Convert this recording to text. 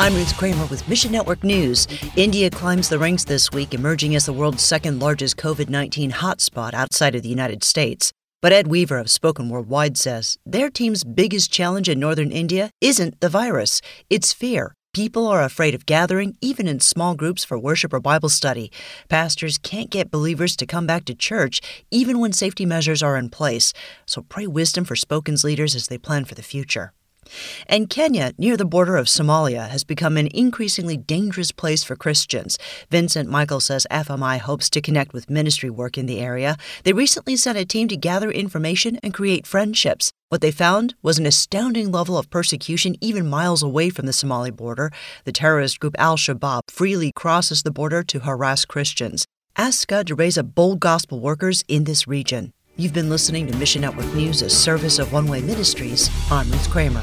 I'm Ruth Kramer with Mission Network News. India climbs the ranks this week, emerging as the world's second largest COVID-19 hotspot outside of the United States. But Ed Weaver of Spoken Worldwide says their team's biggest challenge in northern India isn't the virus, it's fear. People are afraid of gathering, even in small groups for worship or Bible study. Pastors can't get believers to come back to church, even when safety measures are in place. So pray wisdom for Spoken's leaders as they plan for the future. And Kenya, near the border of Somalia, has become an increasingly dangerous place for Christians. Vincent Michael says FMI hopes to connect with ministry work in the area. They recently sent a team to gather information and create friendships. What they found was an astounding level of persecution even miles away from the Somali border. The terrorist group Al-Shabaab freely crosses the border to harass Christians. Ask God to raise up bold gospel workers in this region. You've been listening to Mission Network News, a service of One Way Ministries. I'm Ruth Kramer.